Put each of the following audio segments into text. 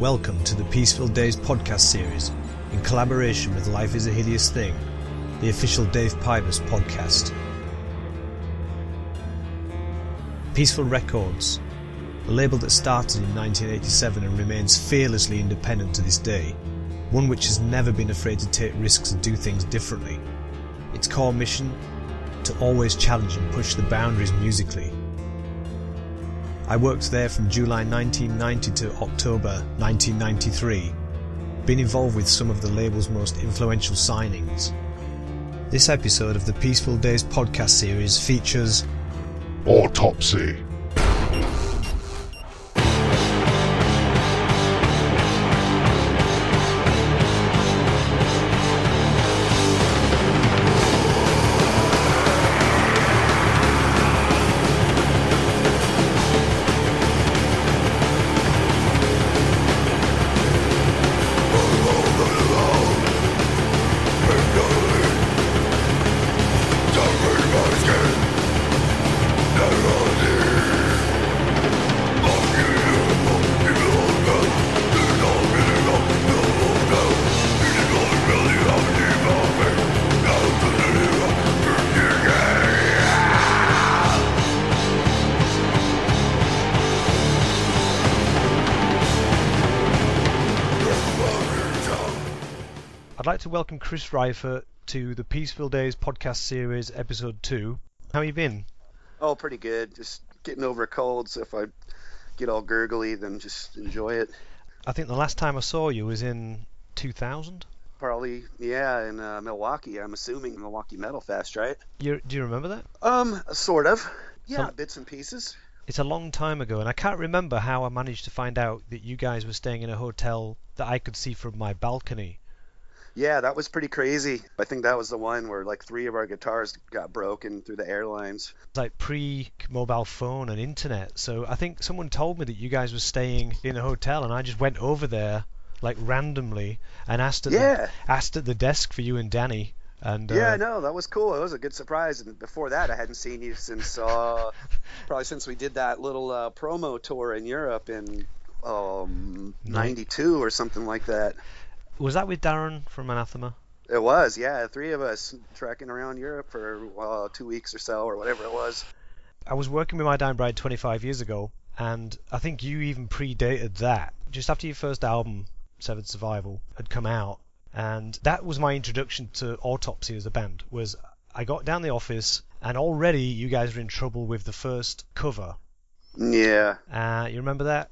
Welcome to the Peaceful Days podcast series in collaboration with Life is a Hideous Thing, the official Dave Pibus podcast. Peaceful Records, a label that started in 1987 and remains fearlessly independent to this day, one which has never been afraid to take risks and do things differently. Its core mission, to always challenge and push the boundaries musically. I worked there from July 1990 to October 1993, been involved with some of the label's most influential signings. This episode of the Peaceful Days podcast series features Autopsy. To welcome Chris Reifer to the Peaceful Days podcast series, episode 2. How you been? Oh, pretty good. Just getting over a cold, so if I get all gurgly, then just enjoy it. I think the last time I saw you was in 2000? Probably, yeah, in Milwaukee. I'm assuming Milwaukee Metal Fest, right? Do you remember that? Sort of. Yeah, bits and pieces. It's a long time ago, and I can't remember how I managed to find out that you guys were staying in a hotel that I could see from my balcony. Yeah, that was pretty crazy. I think that was the one where like 3 of our guitars got broken through the airlines. Like pre-mobile phone and internet. So I think someone told me that you guys were staying in a hotel, and I just went over there like randomly and asked at the desk for you and Danny. And yeah, no, that was cool. It was a good surprise. And before that, I hadn't seen you since probably since we did that little promo tour in Europe in 92 or something like that. Was that with Darren from Anathema? It was, yeah. 3 of us trekking around Europe for 2 weeks or so, or whatever it was. I was working with My Dying Bride 25 years ago, and I think you even predated that. Just after your first album, Severed Survival, had come out, and that was my introduction to Autopsy as a band, was I got down the office, and already you guys were in trouble with the first cover. Yeah. You remember that?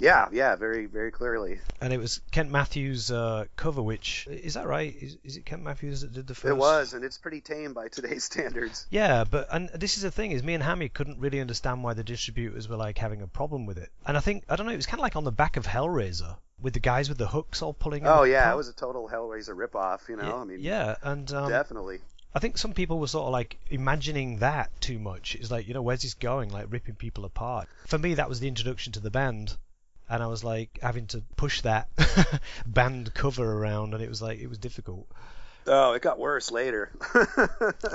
Yeah, very, very clearly. And it was Kent Matthews' cover, which, is that right? Is it Kent Matthews that did the first? It was, and it's pretty tame by today's standards. Yeah, and this is the thing, is me and Hammy couldn't really understand why the distributors were, like, having a problem with it. And I think, I don't know, it was kind of like on the back of Hellraiser, with the guys with the hooks all pulling out. Oh, yeah, it was a total Hellraiser ripoff, you know? Yeah, I mean, yeah, and definitely. I think some people were sort of like imagining that too much. It's like, you know, where's this going? Like, ripping people apart. For me, that was the introduction to the band. And I was like having to push that band cover around, and it was like it was difficult. Oh, it got worse later.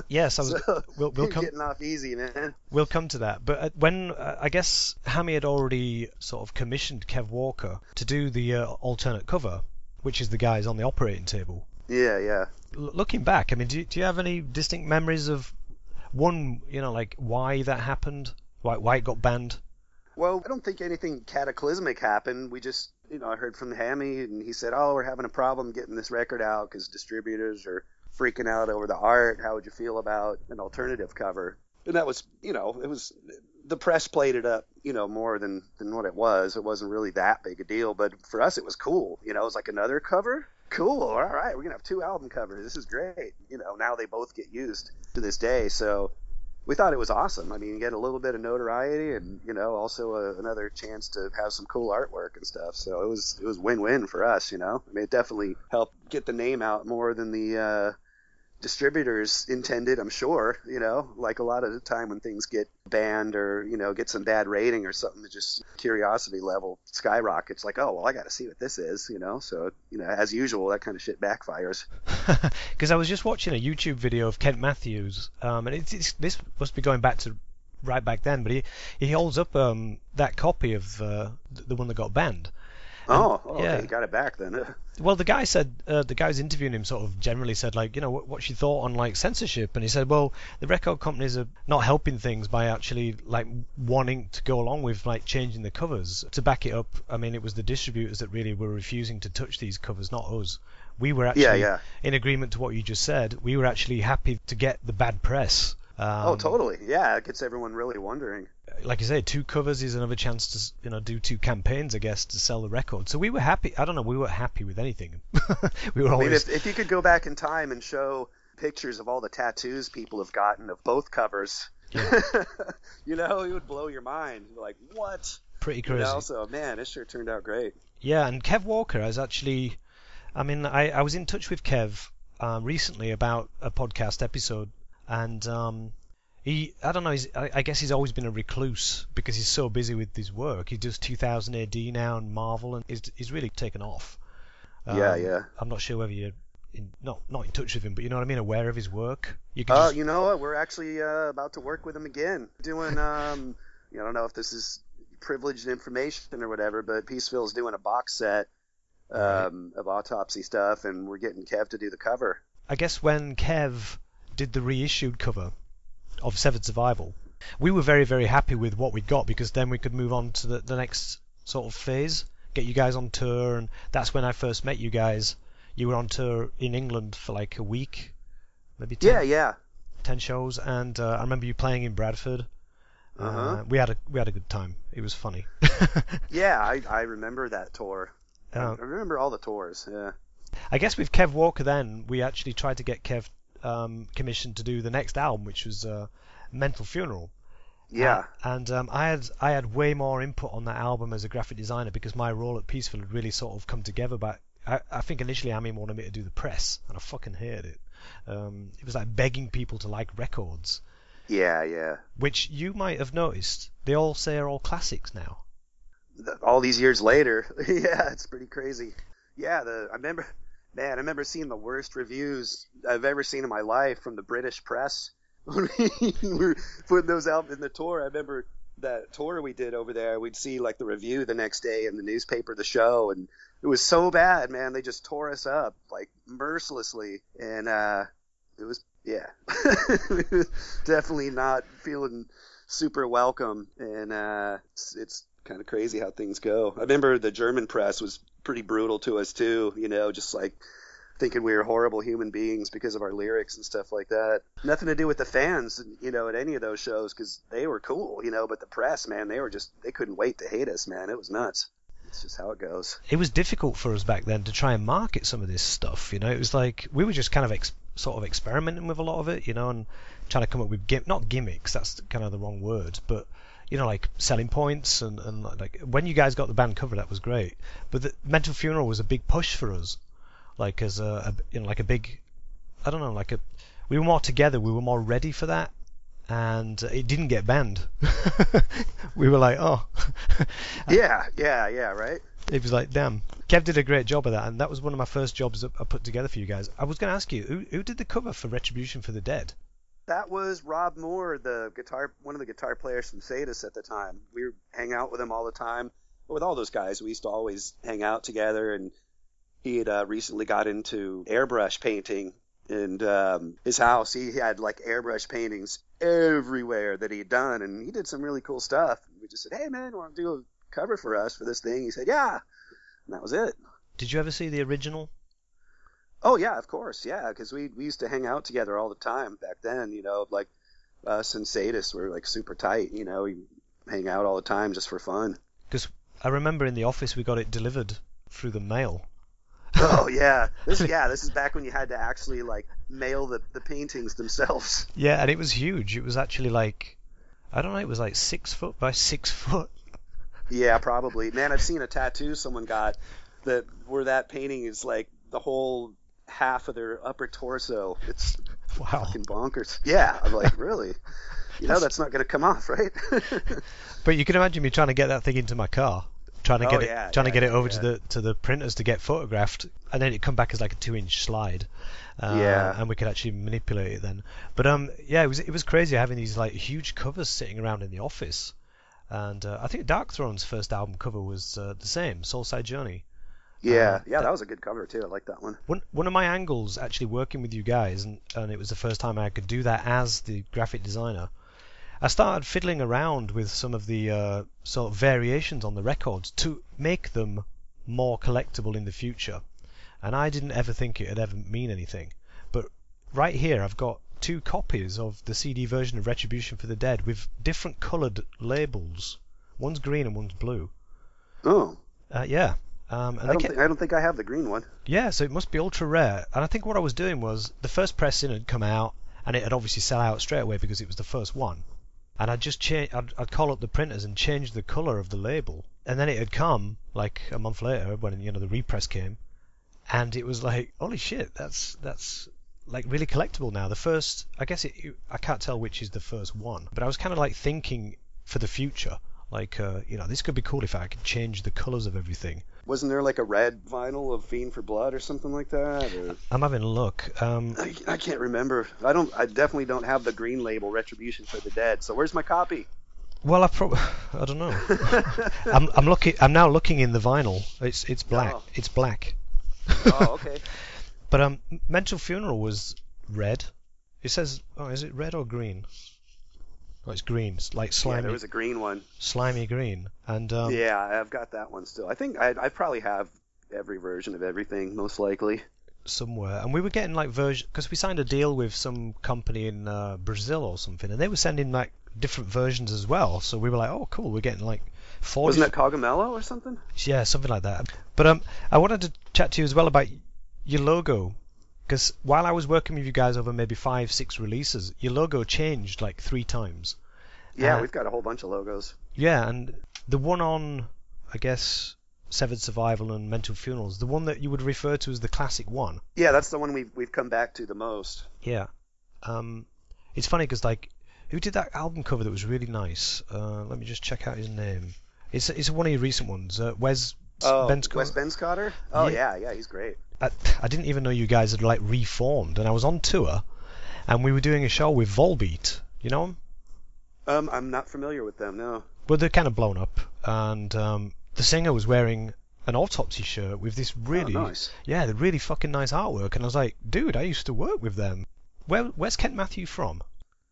Yes, I was. So, we'll come getting off easy, man. We'll come to that. But when I guess Hammy had already sort of commissioned Kev Walker to do the alternate cover, which is the guys on the operating table. Yeah. Looking back, I mean, do you have any distinct memories of one? You know, like why that happened, why it got banned. Well, I don't think anything cataclysmic happened. We just, you know, I heard from Hammy, and he said, we're having a problem getting this record out because distributors are freaking out over the art. How would you feel about an alternative cover? And that was, you know, it was, the press played it up, you know, more than what it was. It wasn't really that big a deal, but for us it was cool. You know, it was like another cover? Cool, all right, we're going to have 2 album covers. This is great. You know, now they both get used to this day, so... We thought it was awesome. I mean, you get a little bit of notoriety and, you know, also another chance to have some cool artwork and stuff. So it was win-win for us, you know. I mean, it definitely helped get the name out more than the distributors intended, I'm sure, you know. Like a lot of the time when things get banned or, you know, get some bad rating or something, it's just curiosity level skyrockets. Like, oh, well, I got to see what this is, you know. So, you know, as usual, that kind of shit backfires. Because I was just watching a YouTube video of Kent Matthews, and this must be going back to right back then, but he holds up that copy of the one that got banned. Oh, yeah. Okay, he got it back then. Well, the guy said, the guys interviewing him sort of generally said, like, you know, what she thought on, like, censorship. And he said, well, the record companies are not helping things by actually, like, wanting to go along with, like, changing the covers. To back it up, I mean, it was the distributors that really were refusing to touch these covers, not us. We were actually, in agreement to what you just said, we were actually happy to get the bad press. Oh, totally. Yeah, it gets everyone really wondering. Like you say, two covers is another chance to, you know, do two campaigns, I guess, to sell the record. So we were happy. I don't know. We were happy with anything. We were always. I mean, if you could go back in time and show pictures of all the tattoos people have gotten of both covers, yeah. You know, it would blow your mind. You're like, what? Pretty crazy. And also, man, this sure turned out great. Yeah, and Kev Walker is actually. I mean, I was in touch with Kev recently about a podcast episode. And I don't know, I guess he's always been a recluse because he's so busy with his work. He does 2000 AD now and Marvel, and he's really taken off. Yeah. I'm not sure whether you're not in touch with him, but you know what I mean, aware of his work. You know what, we're actually about to work with him again. Doing, I don't know if this is privileged information or whatever, but Peaceville's doing a box set of autopsy stuff, and we're getting Kev to do the cover. I guess when Kev did the reissued cover of Severed Survival, we were very, very happy with what we got, because then we could move on to the next sort of phase, get you guys on tour. And that's when I first met you guys. You were on tour in England for like a week, maybe 10 shows, and I remember you playing in Bradford. We had a good time. It was funny. Yeah, I remember that tour. I remember all the tours. Yeah, I guess with Kev Walker then we actually tried to get Kev commissioned to do the next album, which was Mental Funeral. Yeah. And I had way more input on that album as a graphic designer, because my role at Peaceville had really sort of come together. But I think initially Amin wanted me to do the press, and I fucking hated it. It was like begging people to like records. Yeah. Which you might have noticed, they all say are all classics now. All these years later. Yeah, it's pretty crazy. Yeah, I remember seeing the worst reviews I've ever seen in my life from the British press when we were putting those out in the tour. I remember that tour we did over there. We'd see, like, the review the next day in the newspaper, the show, and it was so bad, man. They just tore us up, like, mercilessly, and it was, yeah, definitely not feeling super welcome, and it's kind of crazy how things go. I remember the German press was pretty brutal to us too, you know, just like thinking we were horrible human beings because of our lyrics and stuff like that. Nothing to do with the fans, you know, at any of those shows, because they were cool, you know, but the press, man, they couldn't wait to hate us, man. It was nuts. It's just how it goes. It was difficult for us back then to try and market some of this stuff, you know. It was like we were just kind of sort of experimenting with a lot of it, you know, and trying to come up with not gimmicks, that's kind of the wrong word, but you know, like selling points and like when you guys got the band cover, that was great. But the Mental Funeral was a big push for us, like as a big, I don't know, like a, we were more together, we were more ready for that, and it didn't get banned. We were like, oh, yeah, right. It was like, damn, Kev did a great job of that, and that was one of my first jobs that I put together for you guys. I was going to ask you, who did the cover for Retribution for the Dead? That was Rob Moore, one of the guitar players from Sadus at the time. We hang out with him all the time. With all those guys, we used to always hang out together. And he had recently got into airbrush painting. And his house, he had like airbrush paintings everywhere that he had done. And he did some really cool stuff. We just said, hey, man, want to do a cover for us for this thing? He said, yeah. And that was it. Did you ever see the original? Oh, yeah, of course, yeah, because we used to hang out together all the time back then, you know, like us and Sadus were, like, super tight, you know, we hang out all the time just for fun. Because I remember in the office we got it delivered through the mail. Oh, yeah. This is back when you had to actually, like, mail the paintings themselves. Yeah, and it was huge. It was actually, like, I don't know, it was, like, 6 foot by 6 foot. Yeah, probably. Man, I've seen a tattoo someone got where that painting is, like, the whole half of their upper torso. It's fucking bonkers. Yeah, I'm like, really? You know that's not going to come off, right? But you can imagine me trying to get that thing into my car, trying to get it over to the printers to get photographed, and then it come back as like a 2-inch slide, and we could actually manipulate it then. But it was crazy having these like huge covers sitting around in the office, and I think Dark Throne's first album cover was the same, Soul Side Journey. Yeah, that was a good cover too. I like that one. One of my angles actually working with you guys, and it was the first time I could do that as the graphic designer, I started fiddling around with some of the sort of variations on the records to make them more collectible in the future. And I didn't ever think it would ever mean anything. But right here I've got two copies of the CD version of Retribution for the Dead with different coloured labels. One's green and one's blue. Oh. Yeah. I don't think I have the green one. Yeah, so it must be ultra rare. And I think what I was doing was the first pressing had come out and it had obviously sell out straight away because it was the first one. And I'd just I'd call up the printers and change the colour of the label. And then it had come, like, a month later when, you know, the repress came. And it was like, holy shit, that's like, really collectible now. The first, I guess I can't tell which is the first one. But I was kind of, like, thinking for the future. Like, you know, this could be cool if I could change the colours of everything. Wasn't there, like, a red vinyl of Fiend for Blood or something like that? Or... I'm having a look. I can't remember. I definitely don't have the green label, Retribution for the Dead. So where's my copy? Well, I don't know. I'm now looking in the vinyl. It's black. Oh. It's black. Oh, okay. But Mental Funeral was red. It says, oh, is it red or green? Oh, it's green. It's like slimy. Yeah, there was a green one. Slimy green. And yeah, I've got that one still. I think I probably have every version of everything, most likely. Somewhere. And we were getting like version, because we signed a deal with some company in Brazil or something, and they were sending like different versions as well. So we were like, oh, cool, we're getting like 40. Wasn't that Cogamello or something? Yeah, something like that. But I wanted to chat to you as well about your logo. Because while I was working with you guys over maybe 5-6 releases, your logo changed like 3 times. Yeah, we've got a whole bunch of logos. Yeah, and the one on, I guess, Severed Survival and Mental Funerals, the one that you would refer to as the classic one. Yeah, that's the one we've come back to the most. Yeah. It's funny because, like, who did that album cover that was really nice? Let me just check out his name. It's one of your recent ones, Wes Benscoter? Oh, yeah, he's great. I didn't even know you guys had like reformed, and I was on tour, and we were doing a show with Volbeat. You know them? I'm not familiar with them, no. But they're kind of blown up, and the singer was wearing an Autopsy shirt with this really, the really fucking nice artwork, and I was like, dude, I used to work with them. Where's Kent Matthews from?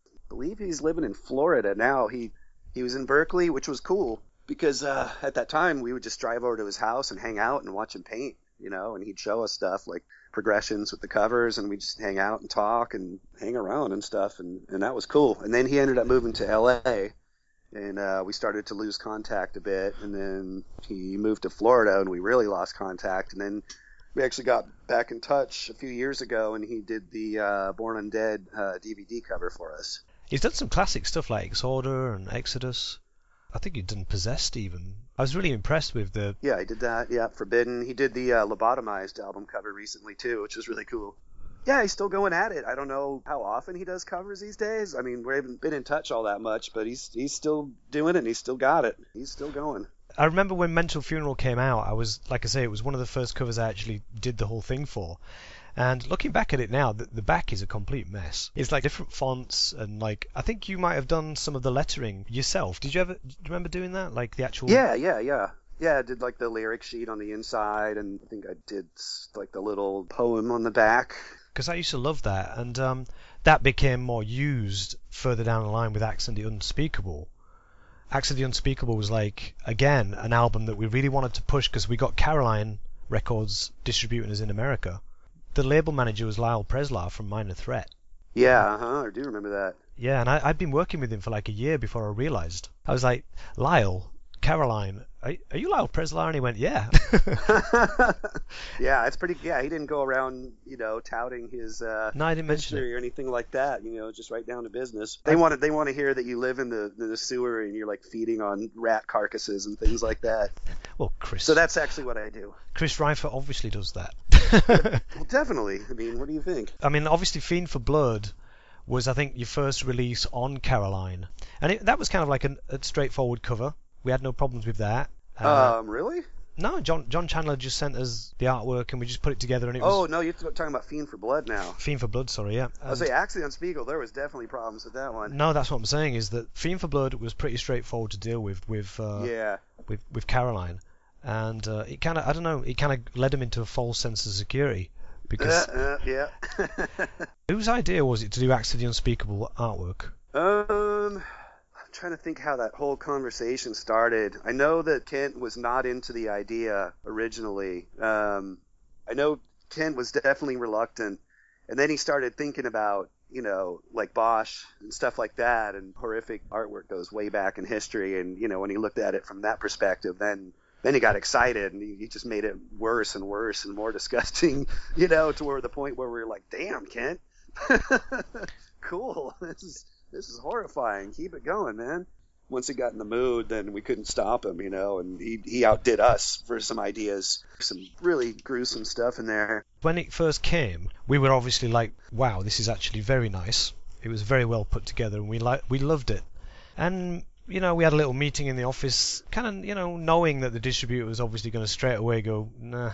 I believe he's living in Florida now. He was in Berkeley, which was cool because at that time we would just drive over to his house and hang out and watch him paint. You know, and he'd show us stuff like progressions with the covers, and we'd just hang out and talk and hang around and stuff, and that was cool. And then he ended up moving to L.A., and we started to lose contact a bit, and then he moved to Florida, and we really lost contact. And then we actually got back in touch a few years ago, and he did the Born Undead DVD cover for us. He's done some classic stuff like Sorder and Exodus. I think he'd done Possessed even. I was really impressed with the... Yeah, he did that. Yeah, Forbidden. He did the Lobotomized album cover recently, too, which was really cool. Yeah, he's still going at it. I don't know how often he does covers these days. I mean, we haven't been in touch all that much, but he's still doing it, and he's still got it. He's still going. I remember when Mental Funeral came out, I was, like I say, it was one of the first covers I actually did the whole thing for. And looking back at it now, the back is a complete mess. It's like different fonts and like, I think you might have done some of the lettering yourself. Do you remember doing that? Like the actual... Yeah. Yeah, I did like the lyric sheet on the inside, and I think I did like the little poem on the back. Because I used to love that, and that became more used further down the line with Acts of the Unspeakable. Acts of the Unspeakable was like, again, an album that we really wanted to push because we got Caroline Records distributing us in America. The label manager was Lyle Preslar from Minor Threat. Yeah, I do remember that. Yeah, and I'd been working with him for like a year before I realised. I was like, Lyle, Caroline, are you Lyle Preslar? And he went, yeah. Yeah, it's pretty, yeah, he didn't go around, you know, touting his I didn't mention it or anything like that, you know, just right down to business. They want to hear that you live in the sewer and you're like feeding on rat carcasses and things like that. Well, Chris. So that's actually what I do. Chris Reifer obviously does that. Well, definitely. I mean, what do you think? I mean, obviously Fiend for Blood was, I think, your first release on Caroline. And that was kind of like a straightforward cover. We had no problems with that. Really? No, John Chandler just sent us the artwork and we just put it together and it was... Oh, no, you're talking about Fiend for Blood now. Fiend for Blood, sorry, yeah. I was saying, Acts of the Unspeakable, there was definitely problems with that one. No, that's what I'm saying, is that Fiend for Blood was pretty straightforward to deal with Caroline. and it kind of, I don't know, it kind of led him into a false sense of security. Because whose idea was it to do Acts of the Unspeakable artwork? I'm trying to think how that whole conversation started. I know that Kent was not into the idea originally. I know Kent was definitely reluctant, and then he started thinking about, you know, like Bosch and stuff like that, and horrific artwork goes way back in history, and, you know, when he looked at it from that perspective, then he got excited, and he just made it worse and worse and more disgusting, you know, to where the point where we were like, damn, Kent, cool, this is horrifying, keep it going, man. Once he got in the mood, then we couldn't stop him, you know, and he outdid us for some ideas, some really gruesome stuff in there. When it first came, we were obviously like, wow, this is actually very nice. It was very well put together, and we loved it. And, you know, we had a little meeting in the office, kind of, you know, knowing that the distributor was obviously going to straight away go, nah,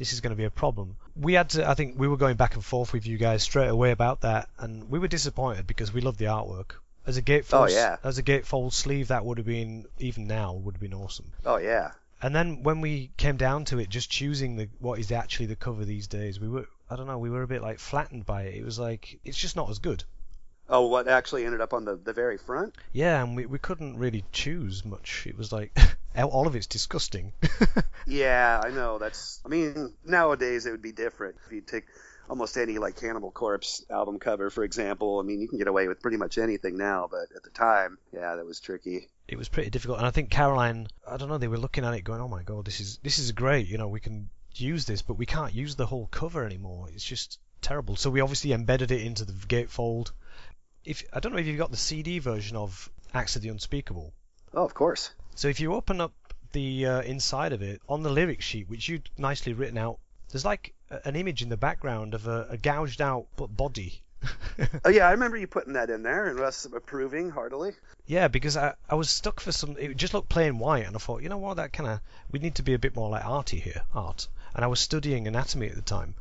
this is going to be a problem. We had to, I think we were going back and forth with you guys straight away about that, and we were disappointed because we loved the artwork. As a gatefold, as a gatefold sleeve, that would have been, even now, would have been awesome. Oh yeah. And then when we came down to it, just choosing what is actually the cover these days, we were a bit like flattened by it. It was like, it's just not as good. Oh, what actually ended up on the very front? Yeah, and we couldn't really choose much. It was like, all of it's disgusting. Yeah, I know. I mean, nowadays it would be different if you take almost any, like, Cannibal Corpse album cover, for example. I mean, you can get away with pretty much anything now, but at the time, yeah, that was tricky. It was pretty difficult, and I think Caroline, I don't know, they were looking at it going, oh my god, this is great, you know, we can use this, but we can't use the whole cover anymore. It's just terrible. So we obviously embedded it into the gatefold. I don't know if you've got the CD version of Acts of the Unspeakable. Oh, of course. So if you open up the inside of it, on the lyric sheet, which you'd nicely written out, there's like an image in the background of a gouged out body. Oh yeah, I remember you putting that in there and us approving heartily. Yeah, because I was stuck for some, it just looked plain white, and I thought, you know what, that kind of, we need to be a bit more like art. And I was studying anatomy at the time,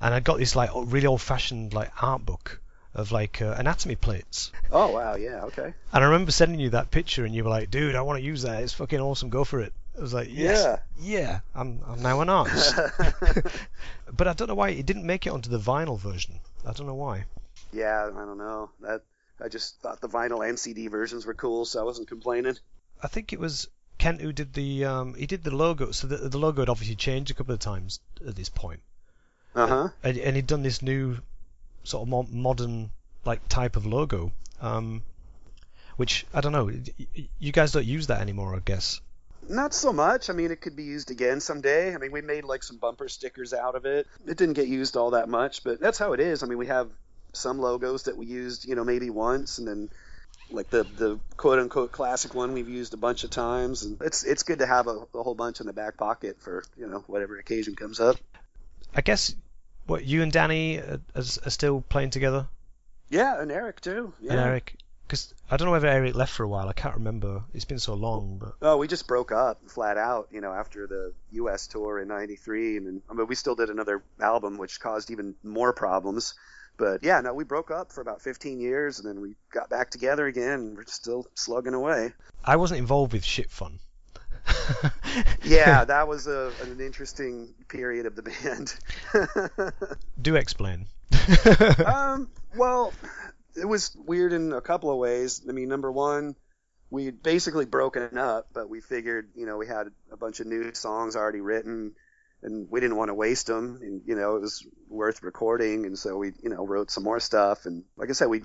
and I got this like really old fashioned like art book of like anatomy plates. Oh wow, yeah, okay. And I remember sending you that picture, and you were like, dude, I want to use that, it's fucking awesome, go for it. I was like, yes, yeah, I'm now an artist. But I don't know why it didn't make it onto the vinyl version. I don't know why. Yeah, I don't know. I just thought the vinyl and CD versions were cool, so I wasn't complaining. I think it was Kent who did the he did the logo. So the logo had obviously changed a couple of times at this point. Uh huh. And he'd done this new sort of modern like type of logo, which I don't know. You guys don't use that anymore, I guess. Not so much. I mean, it could be used again someday. I mean, we made like some bumper stickers out of it. It didn't get used all that much, but that's how it is. I mean, we have some logos that we used, you know, maybe once, and then like the quote unquote classic one we've used a bunch of times. And it's good to have a whole bunch in the back pocket for, you know, whatever occasion comes up. I guess what you and Danny are still playing together. Yeah, and Eric too. Yeah. And Eric. Because I don't know whether Eric left for a while. I can't remember. It's been so long. But oh, we just broke up flat out, you know, after the U.S. tour in '93. And then, I mean, we still did another album, which caused even more problems. But, yeah, no, we broke up for about 15 years, and then we got back together again, and we're still slugging away. I wasn't involved with Shit Fun. Yeah, that was an interesting period of the band. Do explain. Well, it was weird in a couple of ways. I mean, number one, we'd basically broken up, but we figured, you know, we had a bunch of new songs already written, and we didn't want to waste them, and, you know, it was worth recording, and so we, you know, wrote some more stuff, and like I said, we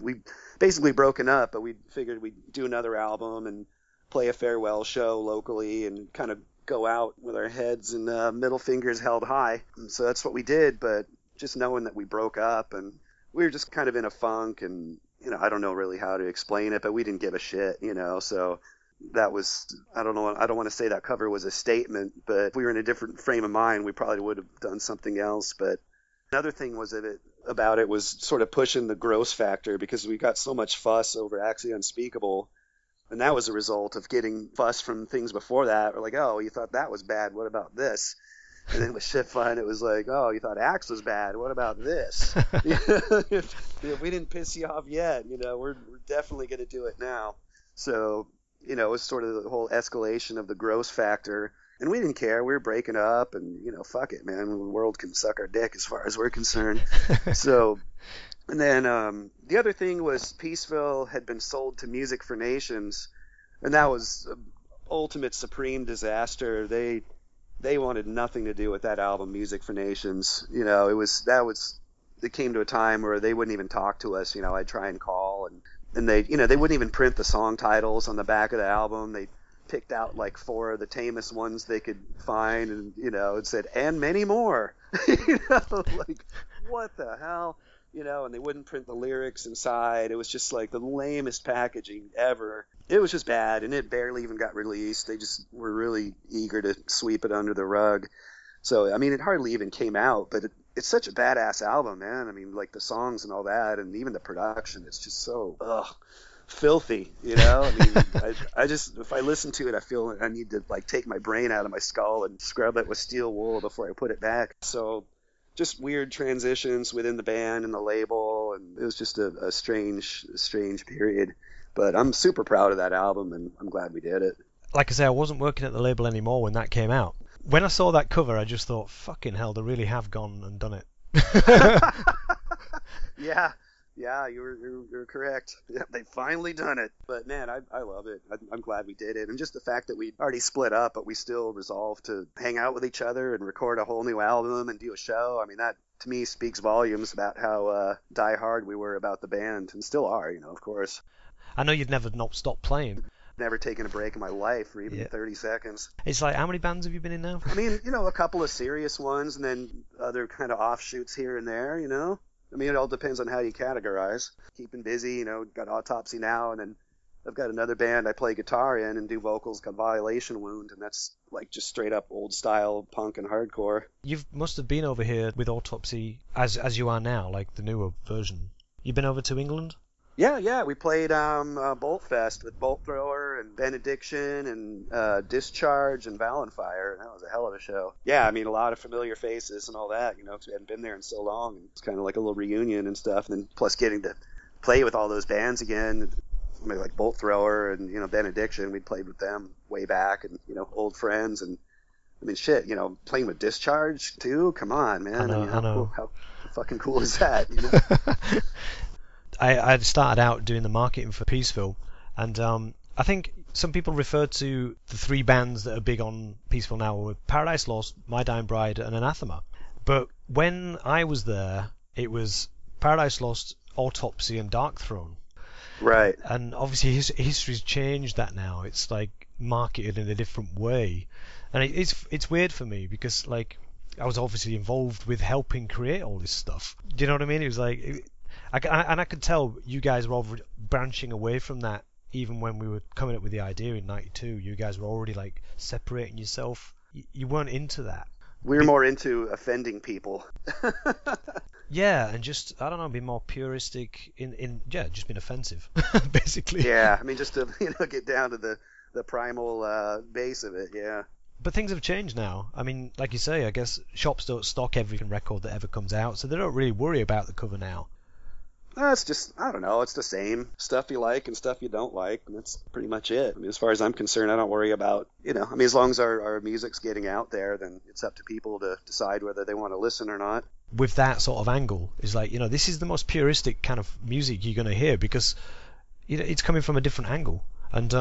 basically broken up, but we figured we'd do another album and play a farewell show locally and kind of go out with our heads and middle fingers held high, and so that's what we did. But just knowing that we broke up, and we were just kind of in a funk, and, you know, I don't know really how to explain it, but we didn't give a shit, you know, so that was, I don't know, I don't want to say that cover was a statement, but if we were in a different frame of mind, we probably would have done something else. But another thing was about it was sort of pushing the gross factor, because we got so much fuss over Acts of the Unspeakable, and that was a result of getting fuss from things before that. We're like, oh, you thought that was bad, what about this? And then with Shit Fun, it was like, oh, you thought Axe was bad. What about this? if we didn't piss you off yet, you know, we're definitely going to do it now. So, you know, it was sort of the whole escalation of the gross factor. And we didn't care. We were breaking up, and, you know, fuck it, man. The world can suck our dick as far as we're concerned. So, and then the other thing was Peaceville had been sold to Music for Nations, and that was ultimate supreme disaster. They wanted nothing to do with that album, Music for Nations. You know, it came to a time where they wouldn't even talk to us. You know, I'd try and call, and they, you know, they wouldn't even print the song titles on the back of the album. They picked out like 4 of the tamest ones they could find, and, you know, it said, and many more. You know, like, what the hell? You know, and they wouldn't print the lyrics inside. It was just like the lamest packaging ever. It was just bad, and it barely even got released. They just were really eager to sweep it under the rug. So, I mean, it hardly even came out, but it's such a badass album, man. I mean, like, the songs and all that, and even the production, it's just so filthy, you know? I mean, I just, if I listen to it, I feel I need to, like, take my brain out of my skull and scrub it with steel wool before I put it back. So just weird transitions within the band and the label, and it was just a strange period. But I'm super proud of that album, and I'm glad we did it. Like I say, I wasn't working at the label anymore when that came out. When I saw that cover, I just thought, fucking hell, they really have gone and done it. Yeah, you're correct. Yeah, they've finally done it. But, man, I love it. I'm glad we did it. And just the fact that we already split up, but we still resolved to hang out with each other and record a whole new album and do a show. I mean, that, to me, speaks volumes about how diehard we were about the band, and still are, you know, of course. I know you've never not stopped playing. Never taken a break in my life, or even 30 seconds. It's like, how many bands have you been in now? I mean, you know, a couple of serious ones, and then other kind of offshoots here and there, you know? I mean, it all depends on how you categorize. Keeping busy, you know, got Autopsy now, and then I've got another band I play guitar in and do vocals called Violation Wound, and that's like just straight up old style punk and hardcore. You must have been over here with Autopsy as you are now, like the newer version. You've been over to England? Yeah, we played Bolt Fest with Bolt Thrower and Benediction and Discharge and Valenfire, and that was a hell of a show. Yeah, I mean, a lot of familiar faces and all that, you know, because we hadn't been there in so long. And it's kind of like a little reunion and stuff, and then plus getting to play with all those bands again, I mean, like Bolt Thrower and, you know, Benediction, we played with them way back, and, you know, old friends, and, I mean, shit, you know, playing with Discharge too? Come on, man. I know. Cool, how fucking cool is that, you know? I started out doing the marketing for Peaceville, and I think some people refer to the 3 bands that are big on Peaceville now with Paradise Lost, My Dying Bride, and Anathema. But when I was there, it was Paradise Lost, Autopsy, and Dark Throne. Right. And obviously history's changed that now. It's like marketed in a different way, and it's weird for me because, like, I was obviously involved with helping create all this stuff. Do you know what I mean? It was like. I could tell you guys were all branching away from that. Even when we were coming up with the idea in '92, you guys were already like separating yourself. You weren't into that. We were more into offending people. Yeah, and just, I don't know, be more puristic in just being offensive, basically. Yeah, I mean, just to, you know, get down to the primal base of it, yeah. But things have changed now. I mean, like you say, I guess shops don't stock every record that ever comes out, so they don't really worry about the cover now. It's just, I don't know, it's the same stuff you like and stuff you don't like, and that's pretty much it. I mean, as far as I'm concerned, I don't worry about, you know, I mean, as long as our music's getting out there, then it's up to people to decide whether they want to listen or not. With that sort of angle, is like, you know, this is the most puristic kind of music you're going to hear, because, you know, it's coming from a different angle. And,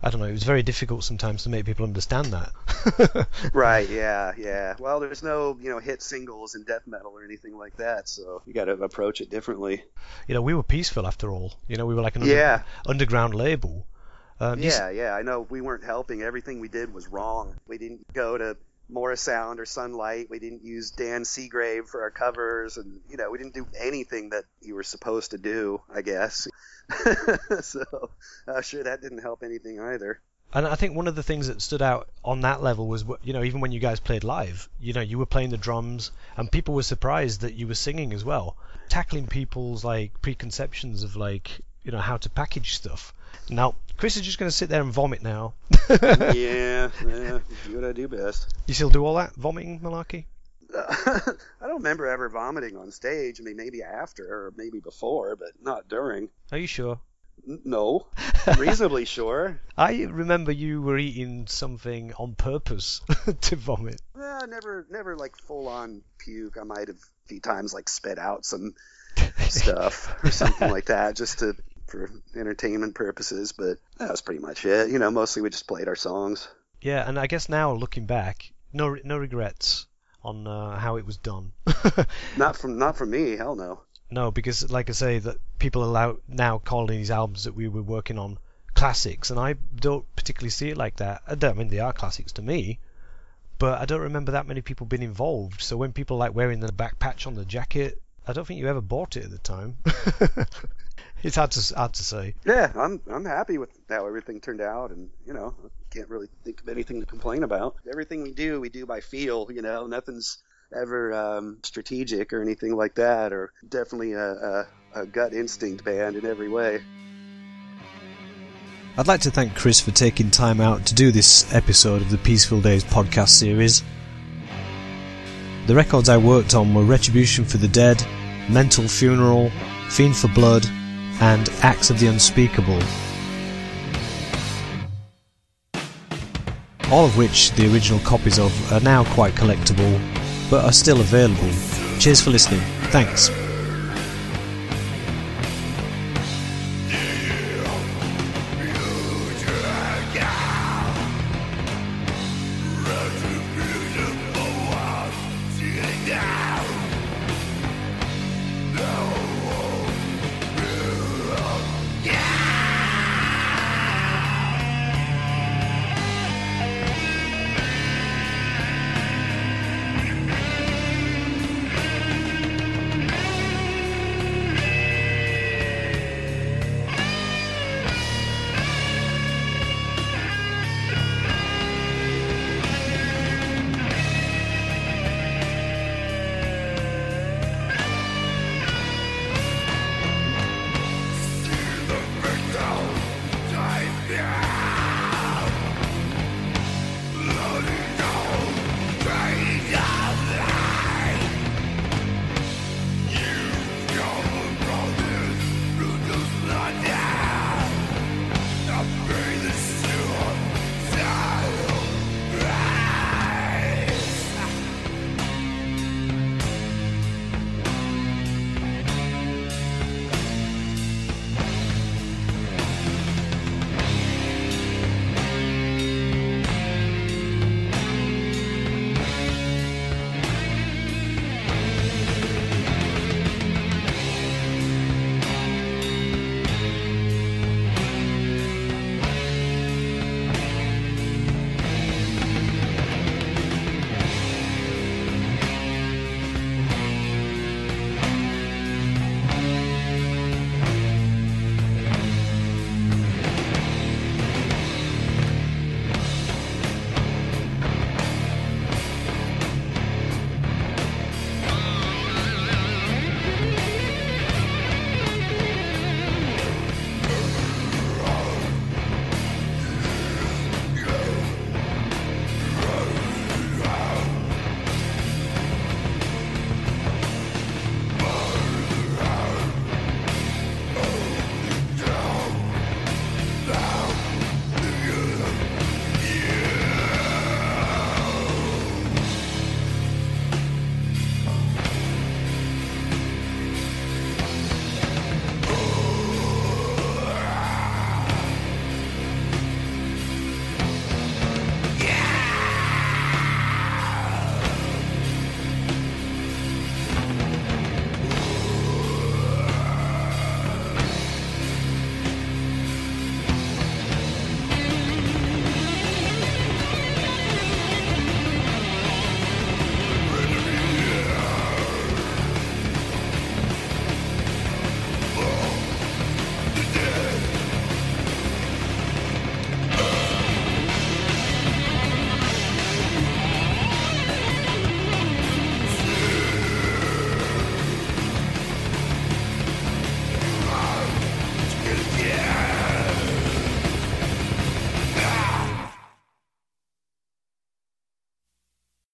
I don't know, it was very difficult sometimes to make people understand that. Right, yeah. Well, there's no, you know, hit singles in death metal or anything like that, so you got to approach it differently. You know, we were Peaceville after all. You know, we were like an underground label. I know we weren't helping. Everything we did was wrong. We didn't go to Morrisound or Sunlight. We didn't use Dan Seagrave for our covers, and, you know, we didn't do anything that you were supposed to do, I guess. So sure, that didn't help anything either. And I think one of the things that stood out on that level was, you know, even when you guys played live, you know, you were playing the drums and people were surprised that you were singing as well, tackling people's like preconceptions of, like, you know, how to package stuff. Now Chris is just going to sit there and vomit now. yeah, do what I do best. You still do all that vomiting malarkey? I don't remember ever vomiting on stage. I mean, maybe after or maybe before, but not during. Are you sure? No. Reasonably sure. I remember you were eating something on purpose to vomit. Yeah, never like full-on puke. I might have a few times like spit out some stuff or something like that just to... for entertainment purposes, but that was pretty much it. You know, mostly we just played our songs. Yeah, and I guess now looking back, no regrets on how it was done. Not from me, hell no. No, because like I say, that people allow now calling these albums that we were working on classics, and I don't particularly see it like that. I mean, they are classics to me, but I don't remember that many people being involved. So when people like wearing the back patch on the jacket, I don't think you ever bought it at the time. It's hard to say. Yeah, I'm happy with how everything turned out, and you know, can't really think of anything to complain about. Everything we do by feel. You know, nothing's ever strategic or anything like that. Or definitely a gut instinct band in every way. I'd like to thank Chris for taking time out to do this episode of the Peaceful Days podcast series. The records I worked on were Retribution for the Dead, Mental Funeral, Fiend for Blood, and Acts of the Unspeakable, all of which the original copies of are now quite collectible, but are still available. Cheers for listening. Thanks.